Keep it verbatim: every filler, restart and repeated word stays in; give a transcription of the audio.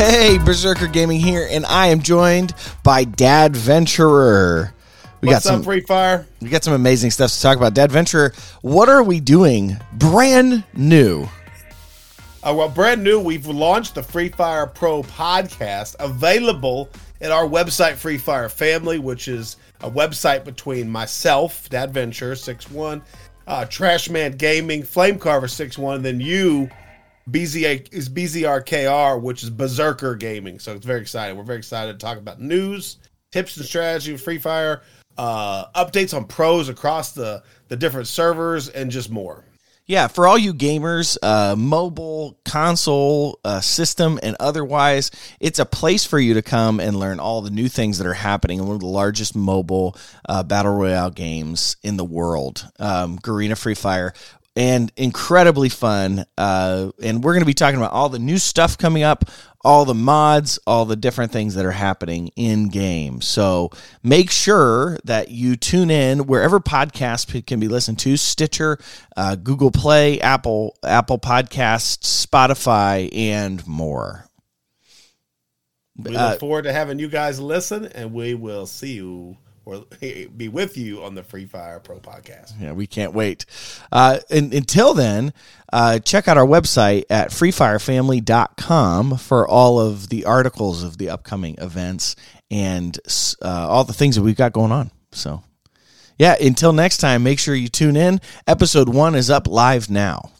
Hey, BZRKR Gaming here, and I am joined by Dadventurer. We What's got some, up, Free Fire? We got some amazing stuff to talk about. Dadventurer, what are we doing brand new? Uh, well, brand new, we've launched the Free Fire Pro Podcast, available at our website, Free Fire Family, which is a website between myself, Dadventurer, six one, uh, Trashman Gaming, Flamecarver, six one, and then you, B Z A, is B Z R K R, which is BZRKR Gaming. So it's very exciting. We're very excited to talk about news, tips and strategy, Free Fire, uh, updates on pros across the, the different servers, and just more. Yeah, for all you gamers, uh, mobile, console, uh, system, and otherwise, it's a place for you to come and learn all the new things that are happening in one of the largest mobile uh, battle royale games in the world, um, Garena Free Fire. And incredibly fun, uh, and we're going to be talking about all the new stuff coming up, all the mods, all the different things that are happening in-game. So make sure that you tune in wherever podcasts can be listened to, Stitcher, uh, Google Play, Apple, Apple Podcasts, Spotify, and more. We look uh, forward to having you guys listen, and we will see you. Or be with you on the Free Fire Pro Podcast. Yeah, we can't wait. Uh, and until then, uh, check out our website at Free Fire Family dot com for all of the articles of the upcoming events and uh, all the things that we've got going on. So, yeah, until next time, make sure you tune in. Episode one is up live now.